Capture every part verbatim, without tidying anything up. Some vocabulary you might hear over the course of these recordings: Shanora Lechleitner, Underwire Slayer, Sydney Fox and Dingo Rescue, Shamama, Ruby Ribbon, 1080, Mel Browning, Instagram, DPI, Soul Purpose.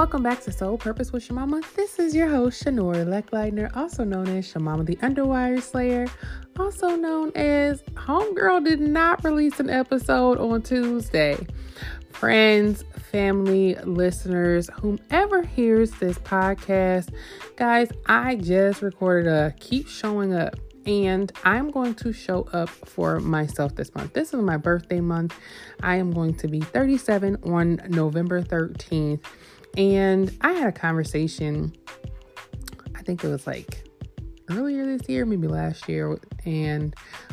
Welcome back to Soul Purpose with Shamama. This is your host, Shanora Lechleitner, also known as Shamama the Underwire Slayer, also known as Homegirl did not release an episode on Tuesday. Friends, family, listeners, whomever hears this podcast, guys, I just recorded a Keep Showing Up. And I'm going to show up for myself this month. This is my birthday month. I am going to be thirty-seven on November thirteenth. And I had a conversation, I think it was like earlier this year, maybe last year. And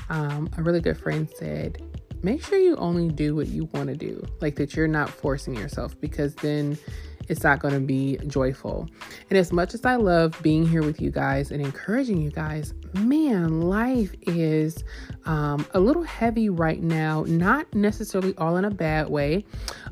um, a really good friend said, make sure you only do what you want to do. Like that you're not forcing yourself, because then it's not going to be joyful. And as much as I love being here with you guys and encouraging you guys, man, life is um, a little heavy right now, not necessarily all in a bad way,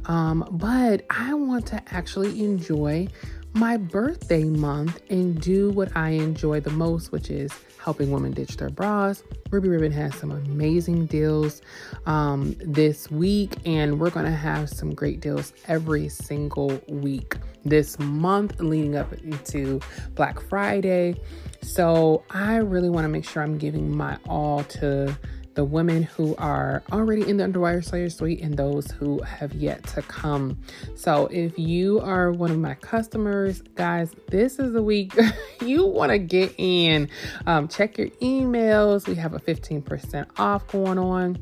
um, but I want to actually enjoy my birthday month and do what I enjoy the most, which is helping women ditch their bras. Ruby Ribbon has some amazing deals um, this week, and we're going to have some great deals every single week this month leading up into Black Friday. So I really want to make sure I'm giving my all to the women who are already in the Underwire Slayer suite and those who have yet to come. So if you are one of my customers, guys, this is the week you want to get in. Um, check your emails. We have a fifteen percent off going on.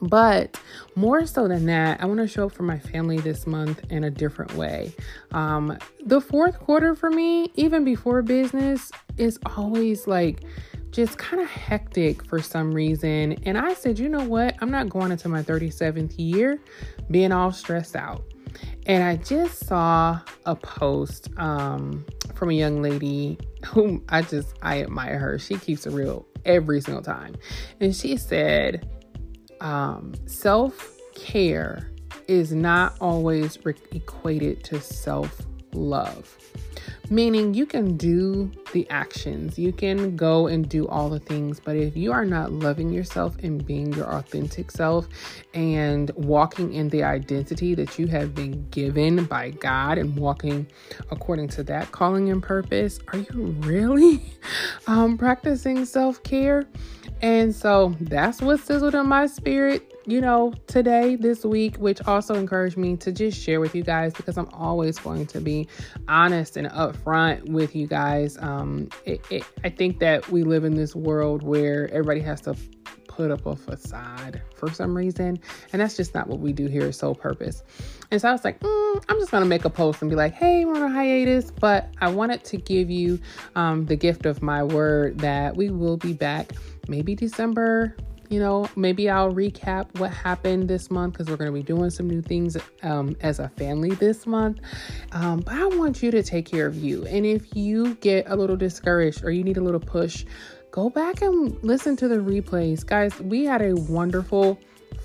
But more so than that, I want to show up for my family this month in a different way. Um, the fourth quarter for me, even before business, is always like just kind of hectic for some reason. And I said, you know what? I'm not going into my thirty-seventh year being all stressed out. And I just saw a post um, from a young lady whom I just, I admire her. She keeps it real every single time. And she said, um, self-care is not always re- equated to self-love. Meaning you can do the actions, you can go and do all the things, but if you are not loving yourself and being your authentic self and walking in the identity that you have been given by God and walking according to that calling and purpose, are you really um, practicing self-care? And so that's what sizzled in my spirit, you know, today, this week, which also encouraged me to just share with you guys, because I'm always going to be honest and upfront with you guys. Um, it, it, I think that we live in this world where everybody has to put up a facade for some reason. And that's just not what we do here at Soul Purpose. And so I was like, mm, I'm just going to make a post and be like, hey, we're on a hiatus. But I wanted to give you um, the gift of my word that we will be back maybe December. You know, maybe I'll recap what happened this month, because we're going to be doing some new things um, as a family this month. Um, but I want you to take care of you. And if you get a little discouraged or you need a little push, go back and listen to the replays. Guys, we had a wonderful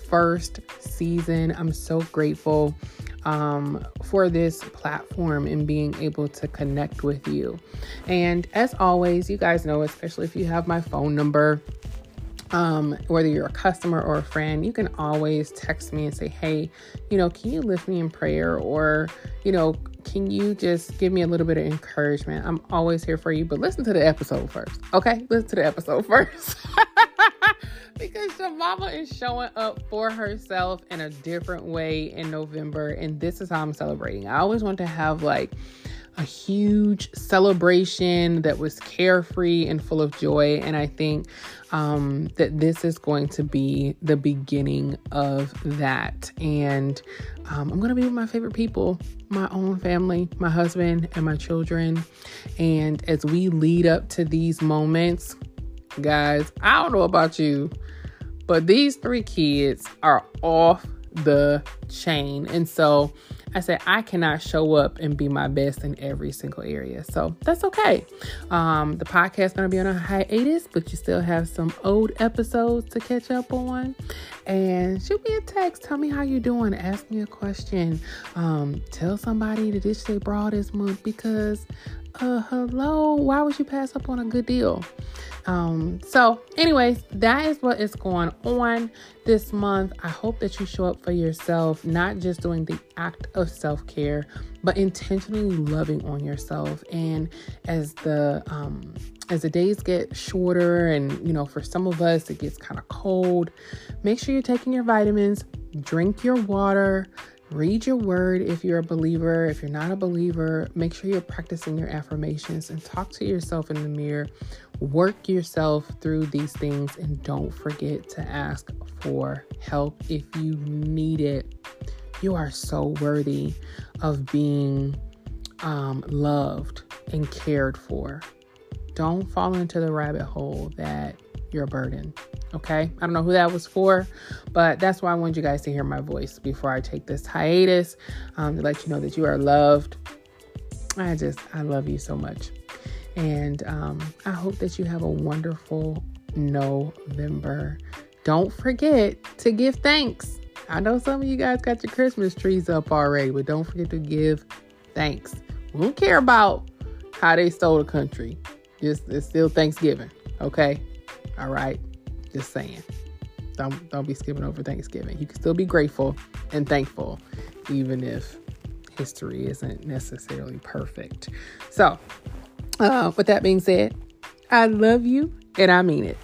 first season. I'm so grateful um, for this platform and being able to connect with you. And as always, you guys know, especially if you have my phone number, Um, whether you're a customer or a friend, you can always text me and say, hey, you know, can you lift me in prayer? Or, you know, can you just give me a little bit of encouragement? I'm always here for you, but listen to the episode first. Okay. Listen to the episode first. Because Shamama is showing up for herself in a different way in November. And this is how I'm celebrating. I always want to have like a huge celebration that was carefree and full of joy. And I think um, that this is going to be the beginning of that. And um, I'm going to be with my favorite people, my own family, my husband, and my children. And as we lead up to these moments, guys, I don't know about you, but these three kids are off the chain. And so I said, I cannot show up and be my best in every single area. So that's okay. Um, the podcast is going to be on a hiatus, but you still have some old episodes to catch up on. And shoot me a text. Tell me how you're doing. Ask me a question. Um, tell somebody to ditch their bra this month, because uh, hello, why would you pass up on a good deal? Um, so anyways, that is what is going on this month. I hope that you show up for yourself, not just doing the act of self-care, but intentionally loving on yourself. And as the, um, as the days get shorter and, you know, for some of us, it gets kind of cold, make sure you're taking your vitamins, drink your water, read your word if you're a believer. If you're not a believer, make sure you're practicing your affirmations and talk to yourself in the mirror. Work yourself through these things and don't forget to ask for help if you need it. You are so worthy of being um, loved and cared for. Don't fall into the rabbit hole that you're a burden. Okay. I don't know who that was for, but that's why I wanted you guys to hear my voice before I take this hiatus, um, to let you know that you are loved. I just, I love you so much. And um, I hope that you have a wonderful November. Don't forget to give thanks. I know some of you guys got your Christmas trees up already, but don't forget to give thanks. We don't care about how they stole the country. Just, it's still Thanksgiving. Okay. All right. Just saying. Don't, don't be skipping over Thanksgiving. You can still be grateful and thankful, even if history isn't necessarily perfect. So, uh, with that being said, I love you and I mean it.